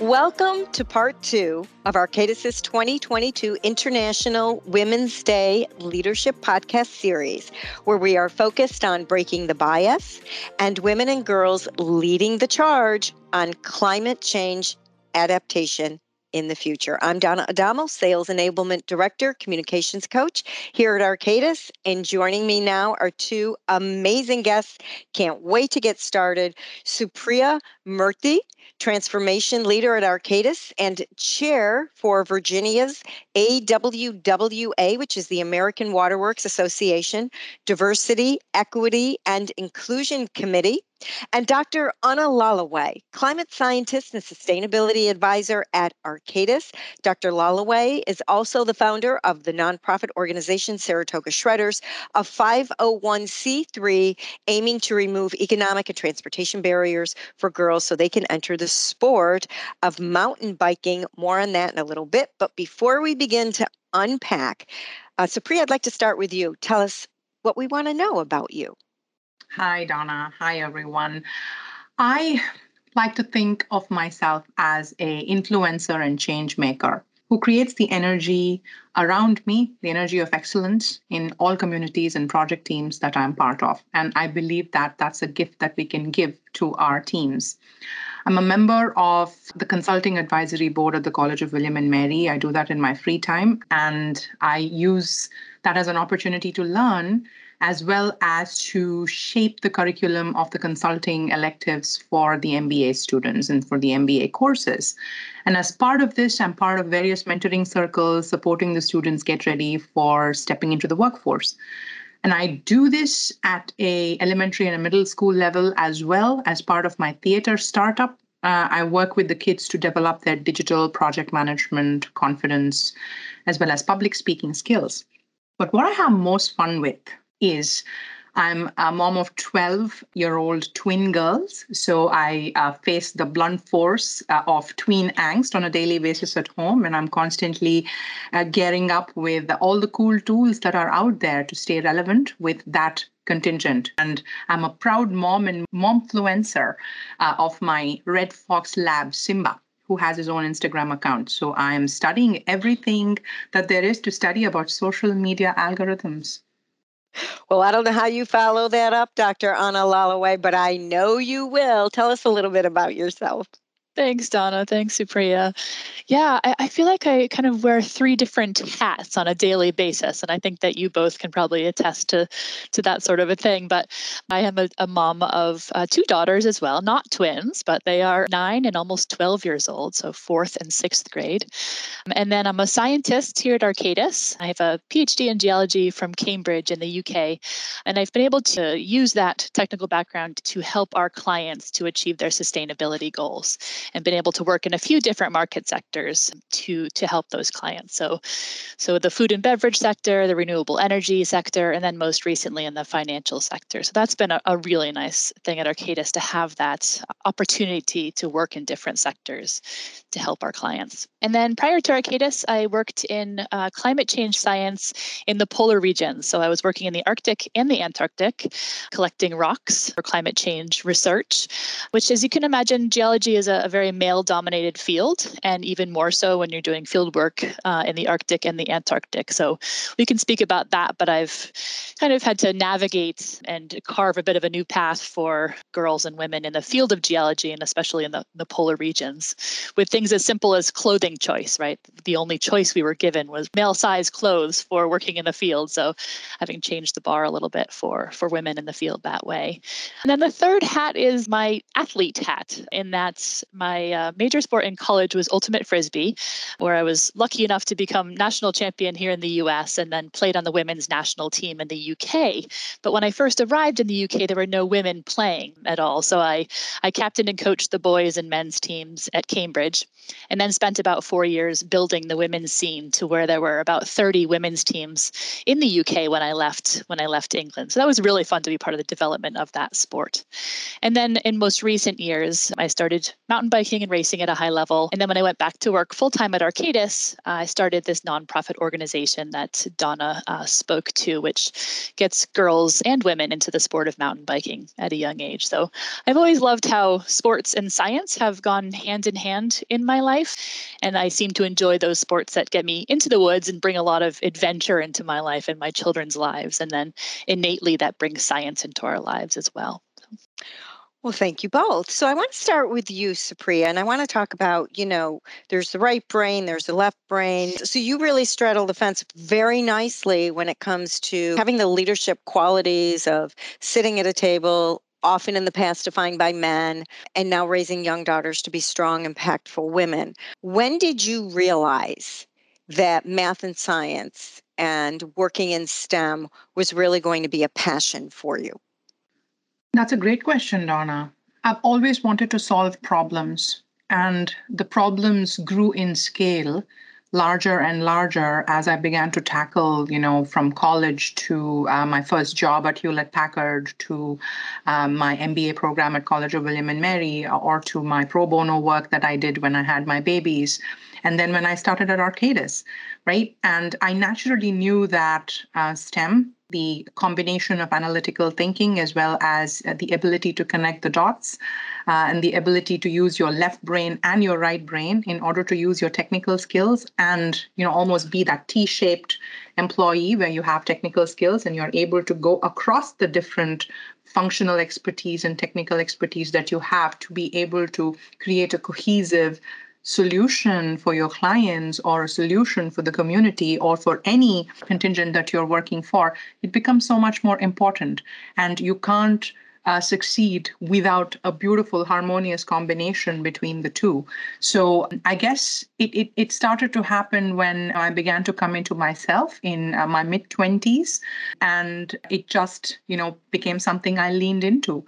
Welcome to part two of Arcadis' 2022 International Women's Day Leadership Podcast Series, where we are focused on breaking the bias and women and girls leading the charge on climate change adaptation in the future. I'm Donna Adamo, Sales Enablement Director, Communications Coach here at Arcadis, and joining me now are two amazing guests. Can't wait to get started. Supriya Murthy, Transformation Leader at Arcadis and Chair for Virginia's AWWA, which is the American Waterworks Association, Diversity, Equity, and Inclusion Committee, and Dr. Anna Lalaway, Climate Scientist and Sustainability Advisor at Arcadis. Dr. Lalaway is also the founder of the nonprofit organization Saratoga Shredders, a 501c3 aiming to remove economic and transportation barriers for girls so they can enter the sport of mountain biking. More on that in a little bit. But before we begin to unpack, Supriya, I'd like to start with you. Tell us what we want to know about you. Hi, Donna. Hi, everyone. I like to think of myself as an influencer and change maker who creates the energy around me, the energy of excellence in all communities and project teams that I'm part of. And I believe that that's a gift that we can give to our teams. I'm a member of the Consulting Advisory Board at the College of William and Mary. I do that in my free time, and I use that as an opportunity to learn as well as to shape the curriculum of the consulting electives for the MBA students and for the MBA courses. And as part of this, I'm part of various mentoring circles supporting the students get ready for stepping into the workforce. And I do this at an elementary and a middle school level as well as part of my theater startup. I work with the kids to develop their digital project management confidence as well as public speaking skills. But what I have most fun with is I'm a mom of 12-year-old twin girls, so I face the blunt force of tween angst on a daily basis at home, and I'm constantly gearing up with all the cool tools that are out there to stay relevant with that contingent. And I'm a proud mom and momfluencer of my Red Fox Lab, Simba, who has his own Instagram account. So I am studying everything that there is to study about social media algorithms. Well, I don't know how you follow that up, Dr. Anna Lalaway, but I know you will. Tell us a little bit about yourself. Thanks, Donna. Thanks, Supriya. Yeah, I feel like I kind of wear three different hats on a daily basis, and I think that you both can probably attest to that sort of a thing. But I am a mom of two daughters as well, not twins, but they are 9 and almost 12 years old, so 4th and 6th grade. And then I'm a scientist here at Arcadis. I have a PhD in geology from Cambridge in the UK, and I've been able to use that technical background to help our clients to achieve their sustainability goals, and been able to work in a few different market sectors to help those clients. So the food and beverage sector, the renewable energy sector, and then most recently in the financial sector. So that's been a really nice thing at Arcadis to have that opportunity to work in different sectors to help our clients. And then prior to Arcadis, I worked in climate change science in the polar regions. So I was working in the Arctic and the Antarctic, collecting rocks for climate change research, which, as you can imagine, geology is a very male-dominated field, and even more so when you're doing field work in the Arctic and the Antarctic. So we can speak about that, but I've kind of had to navigate and carve a bit of a new path for girls and women in the field of geology, and especially in the polar regions, with things as simple as clothing choice, right? The only choice we were given was male-sized clothes for working in the field, so having changed the bar a little bit for women in the field that way. And then the third hat is my athlete hat, and that's my major sport in college was ultimate frisbee, where I was lucky enough to become national champion here in the U.S. and then played on the women's national team in the U.K. But when I first arrived in the U.K., there were no women playing at all. So I captained and coached the boys and men's teams at Cambridge, and then spent about 4 years building the women's scene to where there were about 30 women's teams in the U.K. when I left England. So that was really fun to be part of the development of that sport. And then in most recent years, I started mountain mountain biking and racing at a high level. And then when I went back to work full-time at Arcadis, I started this nonprofit organization that Donna spoke to, which gets girls and women into the sport of mountain biking at a young age. So I've always loved how sports and science have gone hand in hand in my life. And I seem to enjoy those sports that get me into the woods and bring a lot of adventure into my life and my children's lives. And then innately that brings science into our lives as well. Well, thank you both. So I want to start with you, Supriya, and I want to talk about, you know, there's the right brain, there's the left brain. So you really straddle the fence very nicely when it comes to having the leadership qualities of sitting at a table, often in the past defined by men, and now raising young daughters to be strong, impactful women. When did you realize that math and science and working in STEM was really going to be a passion for you? That's a great question, Donna. I've always wanted to solve problems, and the problems grew in scale larger and larger as I began to tackle, you know, from college to my first job at Hewlett-Packard to my MBA program at College of William and Mary, or to my pro bono work that I did when I had my babies. And then when I started at Arcadis, right? And I naturally knew that STEM, the combination of analytical thinking as well as the ability to connect the dots and the ability to use your left brain and your right brain in order to use your technical skills and, you know, almost be that T-shaped employee where you have technical skills and you're able to go across the different functional expertise and technical expertise that you have to be able to create a cohesive solution for your clients or a solution for the community or for any contingent that you're working for, it becomes so much more important. And you can't succeed without a beautiful, harmonious combination between the two. So I guess it started to happen when I began to come into myself in my mid-20s, and it just, you know, became something I leaned into.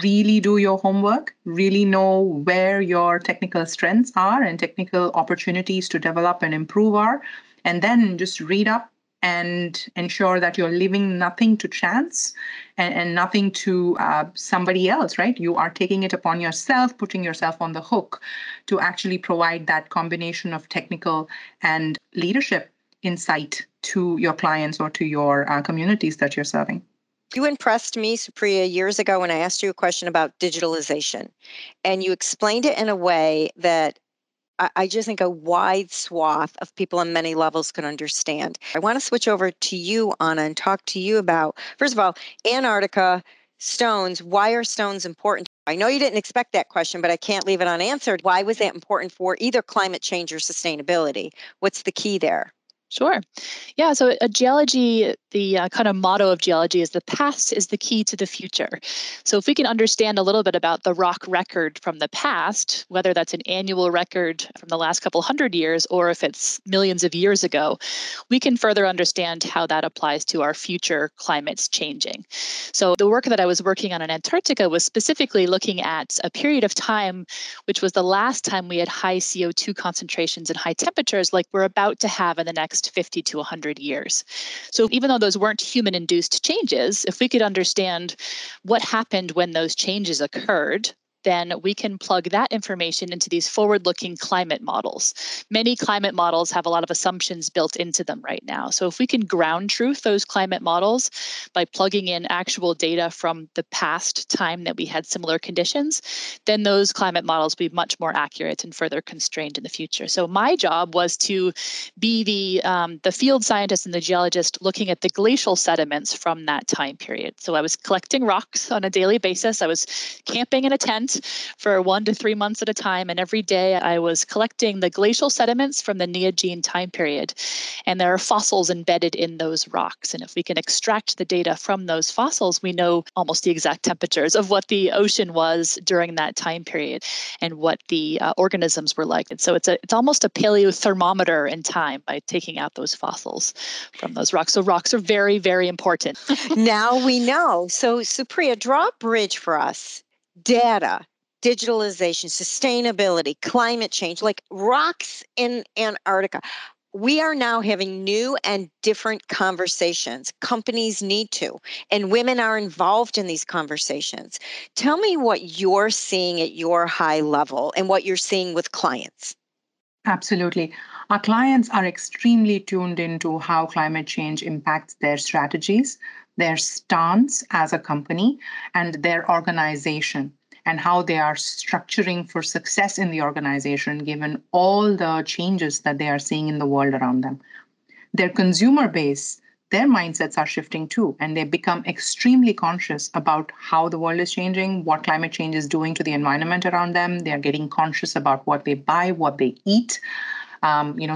Really do your homework, really know where your technical strengths are and technical opportunities to develop and improve are, and then just read up and ensure that you're leaving nothing to chance and nothing to somebody else, right? You are taking it upon yourself, putting yourself on the hook to actually provide that combination of technical and leadership insight to your clients or to your communities that you're serving. You impressed me, Supriya, years ago when I asked you a question about digitalization, and you explained it in a way that I just think a wide swath of people on many levels can understand. I want to switch over to you, Anna, and talk to you about, first of all, Antarctica, stones. Why are stones important? I know you didn't expect that question, but I can't leave it unanswered. Why was that important for either climate change or sustainability? What's the key there? Sure. Yeah. So geology, the kind of motto of geology is the past is the key to the future. So if we can understand a little bit about the rock record from the past, whether that's an annual record from the last couple hundred years or if it's millions of years ago, we can further understand how that applies to our future climates changing. So the work that I was working on in Antarctica was specifically looking at a period of time, which was the last time we had high CO2 concentrations and high temperatures like we're about to have in the next 50 to 100 years. So even though those weren't human-induced changes, if we could understand what happened when those changes occurred, then we can plug that information into these forward-looking climate models. Many climate models have a lot of assumptions built into them right now. So if we can ground truth those climate models by plugging in actual data from the past time that we had similar conditions, then those climate models will be much more accurate and further constrained in the future. So my job was to be the field scientist and the geologist looking at the glacial sediments from that time period. So I was collecting rocks on a daily basis. I was camping in a tent for 1 to 3 months at a time. And every day I was collecting the glacial sediments from the Neogene time period. And there are fossils embedded in those rocks. And if we can extract the data from those fossils, we know almost the exact temperatures of what the ocean was during that time period and what the organisms were like. And so it's almost a paleothermometer in time by taking out those fossils from those rocks. So rocks are very, very important. Now we know. So Supriya, draw a bridge for us. Data, digitalization, sustainability, climate change, like rocks in Antarctica. we are now having new and different conversations. Companies need to, and women are involved in these conversations. Tell me what you're seeing at your high level and what you're seeing with clients. Absolutely. Our clients are extremely tuned into how climate change impacts their strategies, their stance as a company, and their organization, and how they are structuring for success in the organization, given all the changes that they are seeing in the world around them. Their consumer base, their mindsets are shifting too, and they become extremely conscious about how the world is changing, what climate change is doing to the environment around them. They are getting conscious about what they buy, what they eat,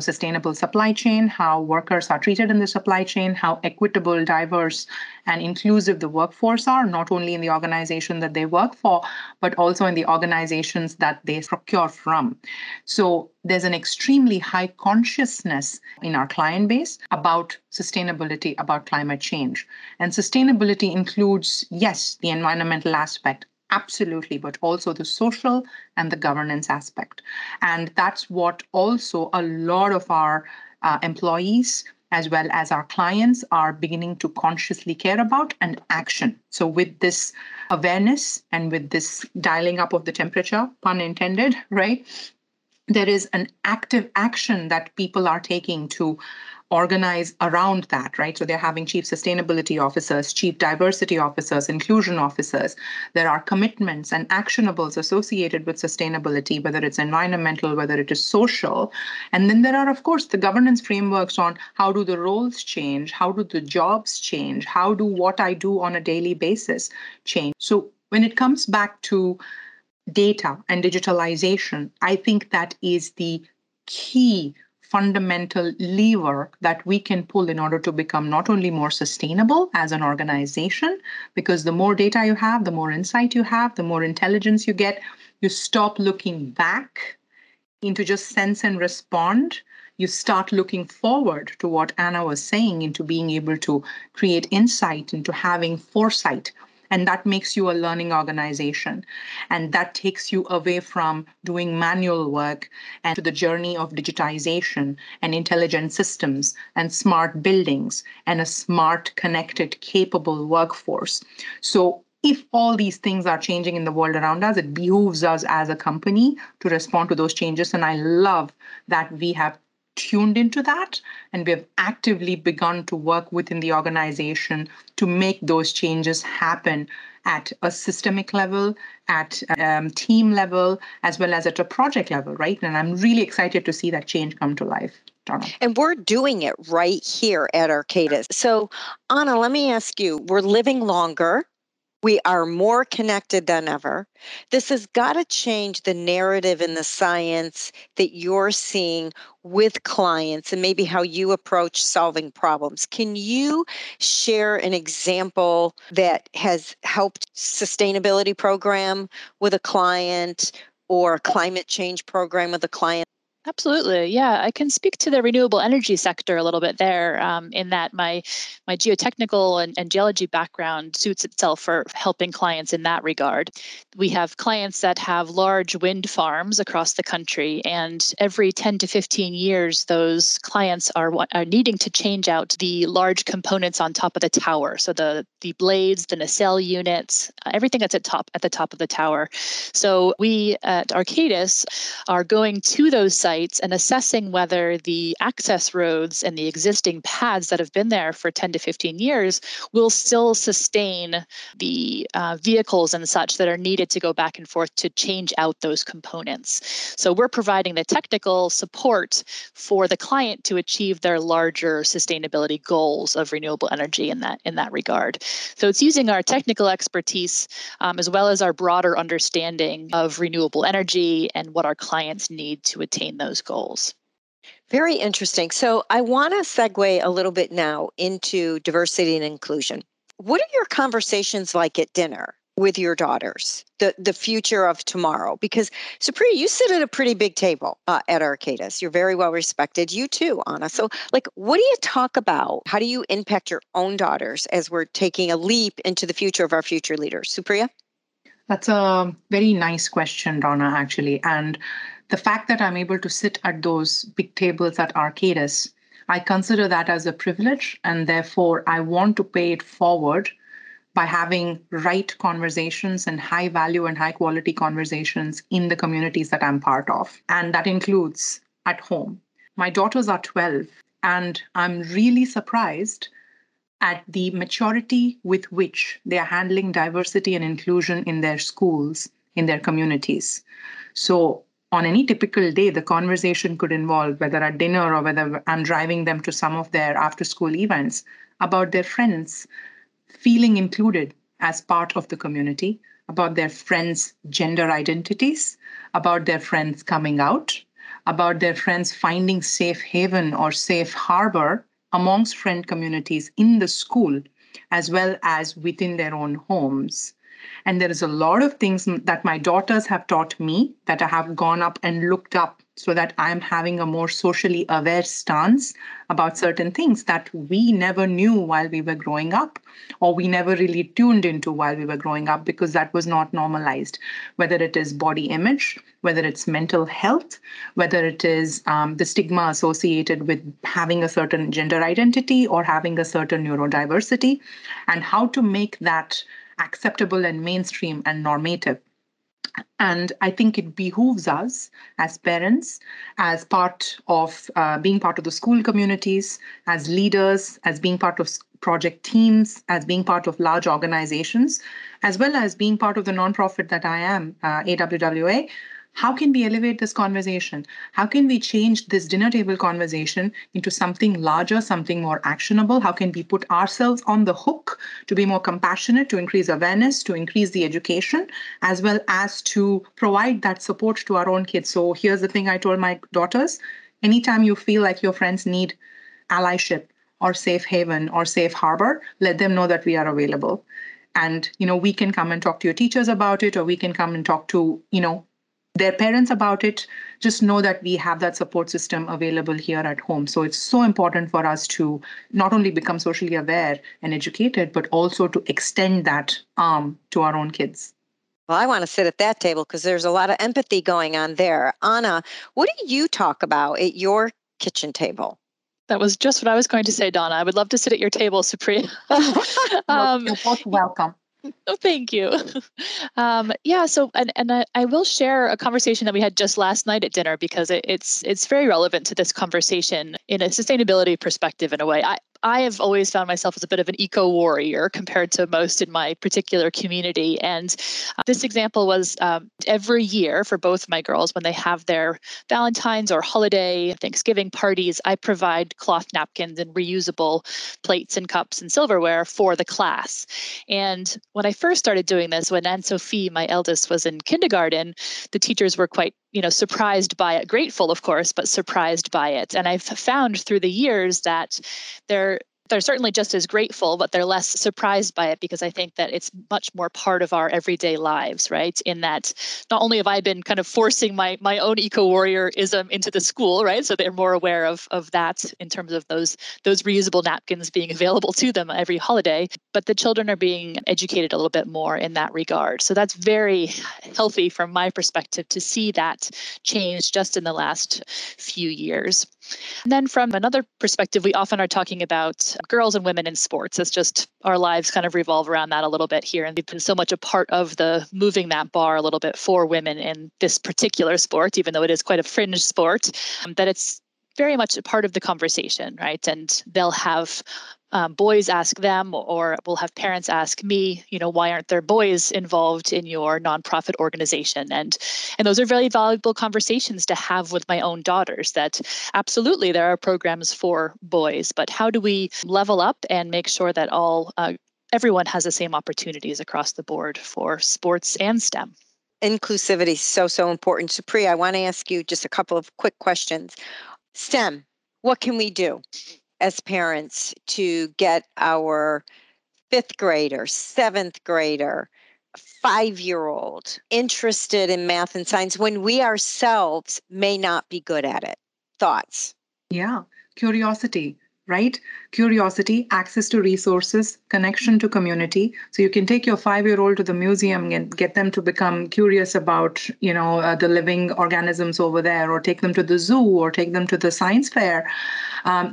sustainable supply chain, how workers are treated in the supply chain, how equitable, diverse, and inclusive the workforce are, not only in the organization that they work for, but also in the organizations that they procure from. So there's an extremely high consciousness in our client base about sustainability, about climate change. And sustainability includes, yes, the environmental aspect, absolutely, but also the social and the governance aspect. And that's what also a lot of our employees, as well as our clients, are beginning to consciously care about and action. So with this awareness and with this dialing up of the temperature, pun intended, right, there is an active action that people are taking to organize around that, right? So they're having chief sustainability officers, chief diversity officers, inclusion officers. There are commitments and actionables associated with sustainability, whether it's environmental, whether it is social. And then there are, of course, the governance frameworks on how do the roles change? How do the jobs change? How do what I do on a daily basis change? So when it comes back to data and digitalization, I think that is the key fundamental lever that we can pull in order to become not only more sustainable as an organization, because the more data you have, the more insight you have, the more intelligence you get, you stop looking back into just sense and respond. You start looking forward to what Anna was saying, into being able to create insight, into having foresight. And that makes you a learning organization. And that takes you away from doing manual work and to the journey of digitization and intelligent systems and smart buildings and a smart, connected, capable workforce. So if all these things are changing in the world around us, it behooves us as a company to respond to those changes. And I love that we have tuned into that, and we have actively begun to work within the organization to make those changes happen at a systemic level, at team level, as well as at a project level, right? And I'm really excited to see that change come to life, Donna. And we're doing it right here at Arcadis. So, Anna, let me ask you, we're living longer. We are more connected than ever. This has got to change the narrative and the science that you're seeing with clients and maybe how you approach solving problems. Can you share an example that has helped a sustainability program with a client or a climate change program with a client? Absolutely. Yeah, I can speak to the renewable energy sector a little bit there in that my geotechnical and geology background suits itself for helping clients in that regard. We have clients that have large wind farms across the country, and every 10 to 15 years, those clients are needing to change out the large components on top of the tower. So the blades, the nacelle units, everything that's at the top of the tower. So we at Arcadis are going to those sites and assessing whether the access roads and the existing paths that have been there for 10 to 15 years will still sustain the vehicles and such that are needed to go back and forth to change out those components. So we're providing the technical support for the client to achieve their larger sustainability goals of renewable energy in that regard. So it's using our technical expertise as well as our broader understanding of renewable energy and what our clients need to attain those goals. Very interesting. So I want to segue a little bit now into diversity and inclusion. What are your conversations like at dinner with your daughters, the future of tomorrow? Because Supriya, you sit at a pretty big table at Arcadis. You're very well respected. You too, Anna. So what do you talk about? How do you impact your own daughters as we're taking a leap into the future of our future leaders? Supriya? That's a very nice question, Donna, actually. And the fact that I'm able to sit at those big tables at Arcadis, I consider that as a privilege, and therefore I want to pay it forward by having right conversations and high value and high quality conversations in the communities that I'm part of. And that includes at home. My daughters are 12, and I'm really surprised at the maturity with which they are handling diversity and inclusion in their schools, in their communities. So on any typical day, the conversation could involve, whether at dinner or whether I'm driving them to some of their after-school events, about their friends feeling included as part of the community, about their friends' gender identities, about their friends coming out, about their friends finding safe haven or safe harbor amongst friend communities in the school, as well as within their own homes. And there is a lot of things that my daughters have taught me that I have gone up and looked up so that I'm having a more socially aware stance about certain things that we never knew while we were growing up, or we never really tuned into while we were growing up because that was not normalized, whether it is body image, whether it's mental health, whether it is the stigma associated with having a certain gender identity or having a certain neurodiversity, and how to make that acceptable and mainstream and normative. And I think it behooves us as parents, as part of being part of the school communities, as leaders, as being part of project teams, as being part of large organizations, as well as being part of the nonprofit that I am, AWWA. How can we elevate this conversation? How can we change this dinner table conversation into something larger, something more actionable? How can we put ourselves on the hook to be more compassionate, to increase awareness, to increase the education, as well as to provide that support to our own kids? So here's the thing I told my daughters. Anytime you feel like your friends need allyship or safe haven or safe harbor, let them know that we are available. And, you know, we can come and talk to your teachers about it, or we can come and talk to, you know, their parents about it. Just know that we have that support system available here at home. So it's so important for us to not only become socially aware and educated, but also to extend that arm to our own kids. Well, I want to sit at that table because there's a lot of empathy going on there. Anna, what do you talk about at your kitchen table? That was just what I was going to say, Donna. I would love to sit at your table, Supriya. You're both welcome. Oh, thank you. So I will share a conversation that we had just last night at dinner because it's very relevant to this conversation in a sustainability perspective in a way. I have always found myself as a bit of an eco-warrior compared to most in my particular community. And this example was every year for both of my girls, when they have their Valentine's or holiday Thanksgiving parties, I provide cloth napkins and reusable plates and cups and silverware for the class. And when I first started doing this, when Anne-Sophie, my eldest, was in kindergarten, the teachers were quite surprised by it, grateful, of course, but surprised by it. And I've found through the years that they're certainly just as grateful, but they're less surprised by it because I think that it's much more part of our everyday lives, right? In that not only have I been kind of forcing my own eco-warriorism into the school, right? So they're more aware of that in terms of those reusable napkins being available to them every holiday, but the children are being educated a little bit more in that regard. So that's very healthy from my perspective to see that change just in the last few years. And then from another perspective, we often are talking about girls and women in sports. It's just our lives kind of revolve around that a little bit here. And we've been so much a part of the moving that bar a little bit for women in this particular sport, even though it is quite a fringe sport, that it's very much a part of the conversation, right? And they'll have boys ask them, or we'll have parents ask me, why aren't there boys involved in your nonprofit organization? And those are very valuable conversations to have with my own daughters, that absolutely there are programs for boys, but how do we level up and make sure that everyone has the same opportunities across the board for sports and STEM? Inclusivity is so, so important. Supriya, I want to ask you just a couple of quick questions. STEM, what can we do as parents to get our 5th grader, 7th grader, 5-year-old interested in math and science when we ourselves may not be good at it? Thoughts? Yeah. Curiosity, right? Curiosity, access to resources, connection to community. So you can take your 5-year-old to the museum and get them to become curious about, you know, the living organisms over there, or take them to the zoo, or take them to the science fair,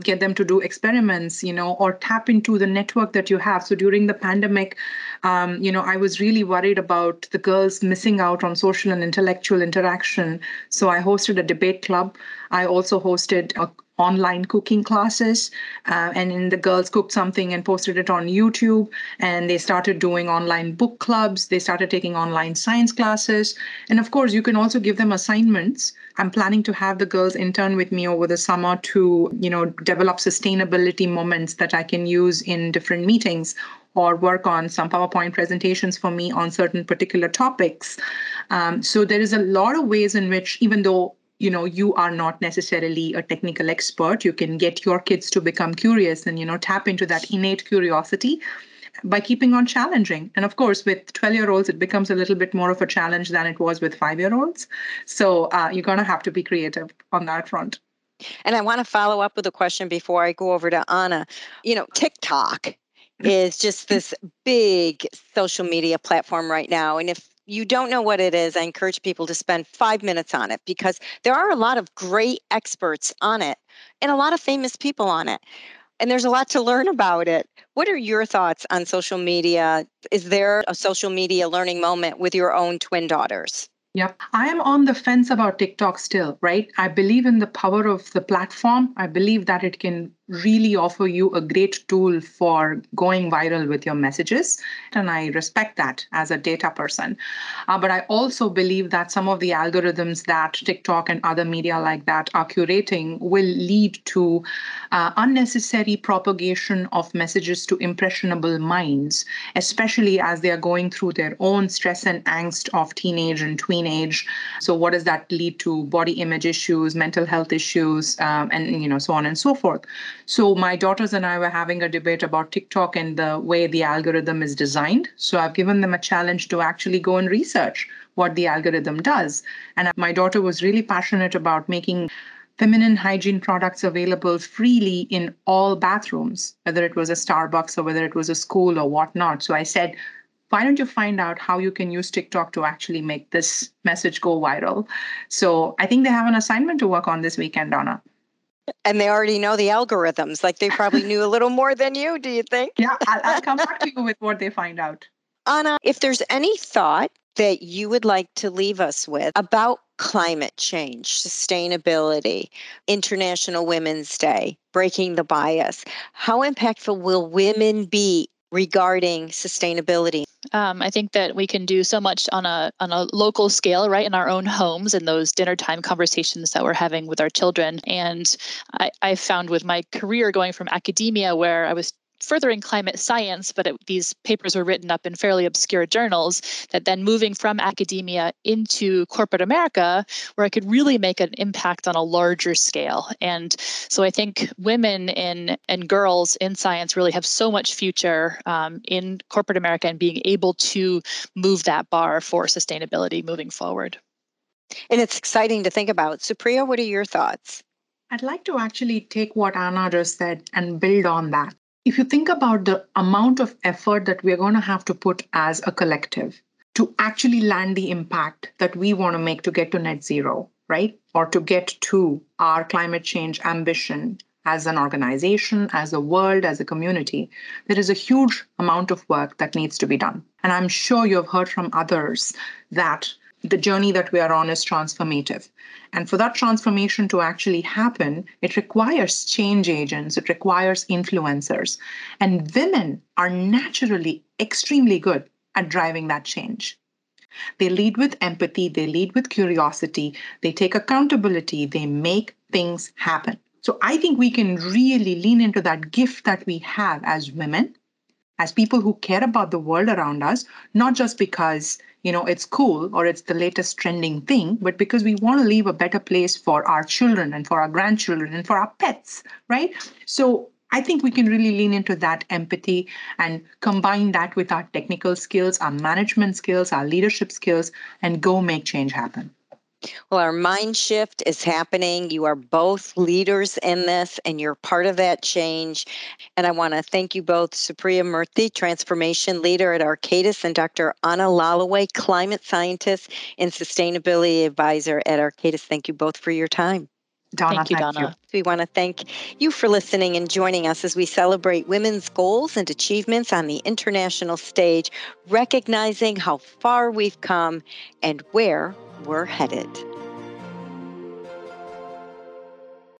get them to do experiments, you know, or tap into the network that you have. So during the pandemic, you know, I was really worried about the girls missing out on social and intellectual interaction. So I hosted a debate club. I also hosted a online cooking classes, and the girls cooked something and posted it on YouTube, and they started doing online book clubs. They started taking online science classes. And of course, you can also give them assignments. I'm planning to have the girls intern with me over the summer to, you know, develop sustainability moments that I can use in different meetings, or work on some PowerPoint presentations for me on certain particular topics. So there is a lot of ways in which, even though you know, you are not necessarily a technical expert, you can get your kids to become curious and, you know, tap into that innate curiosity by keeping on challenging. And of course, with 12-year-olds, it becomes a little bit more of a challenge than it was with 5-year-olds. So you're going to have to be creative on that front. And I want to follow up with a question before I go over to Anna. You know, TikTok is just this big social media platform right now. And if you don't know what it is, I encourage people to spend 5 minutes on it, because there are a lot of great experts on it and a lot of famous people on it. And there's a lot to learn about it. What are your thoughts on social media? Is there a social media learning moment with your own twin daughters? Yep. I am on the fence about TikTok still, right? I believe in the power of the platform. I believe that it can really offer you a great tool for going viral with your messages. And I respect that as a data person. But I also believe that some of the algorithms that TikTok and other media like that are curating will lead to unnecessary propagation of messages to impressionable minds, especially as they are going through their own stress and angst of teenage and tween age. So what does that lead to? Body image issues, mental health issues, and, you know, so on and so forth. So my daughters and I were having a debate about TikTok and the way the algorithm is designed. So I've given them a challenge to actually go and research what the algorithm does. And my daughter was really passionate about making feminine hygiene products available freely in all bathrooms, whether it was a Starbucks or whether it was a school or whatnot. So I said, why don't you find out how you can use TikTok to actually make this message go viral? So I think they have an assignment to work on this weekend, Donna. And they already know the algorithms. Like, they probably knew a little more than you, do you think? Yeah, I'll come back to you with what they find out. Anna, if there's any thought that you would like to leave us with about climate change, sustainability, International Women's Day, breaking the bias, how impactful will women be regarding sustainability? I think that we can do so much on a local scale, right, in our own homes and those dinner time conversations that we're having with our children. And I found with my career going from academia, where I was furthering climate science, but these papers were written up in fairly obscure journals, that then moving from academia into corporate America, where I could really make an impact on a larger scale. And so I think women and girls in science really have so much future in corporate America, and being able to move that bar for sustainability moving forward. And it's exciting to think about. Supriya, what are your thoughts? I'd like to actually take what Anna just said and build on that. If you think about the amount of effort that we're going to have to put as a collective to actually land the impact that we want to make to get to net zero, right? Or to get to our climate change ambition as an organization, as a world, as a community, there is a huge amount of work that needs to be done. And I'm sure you have heard from others that the journey that we are on is transformative. And for that transformation to actually happen, it requires change agents, it requires influencers. And women are naturally extremely good at driving that change. They lead with empathy, they lead with curiosity, they take accountability, they make things happen. So I think we can really lean into that gift that we have as women, as people who care about the world around us, not just because, you know, it's cool or it's the latest trending thing, but because we want to leave a better place for our children and for our grandchildren and for our pets, right? So I think we can really lean into that empathy and combine that with our technical skills, our management skills, our leadership skills, and go make change happen. Well, our mind shift is happening. You are both leaders in this, and you're part of that change. And I want to thank you both, Supriya Murthy, Transformation Leader at Arcadis, and Dr. Anna Lalaway, Climate Scientist and Sustainability Advisor at Arcadis. Thank you both for your time. Donna, thank you, Donna. We want to thank you for listening and joining us as we celebrate women's goals and achievements on the international stage, recognizing how far we've come and where we're headed.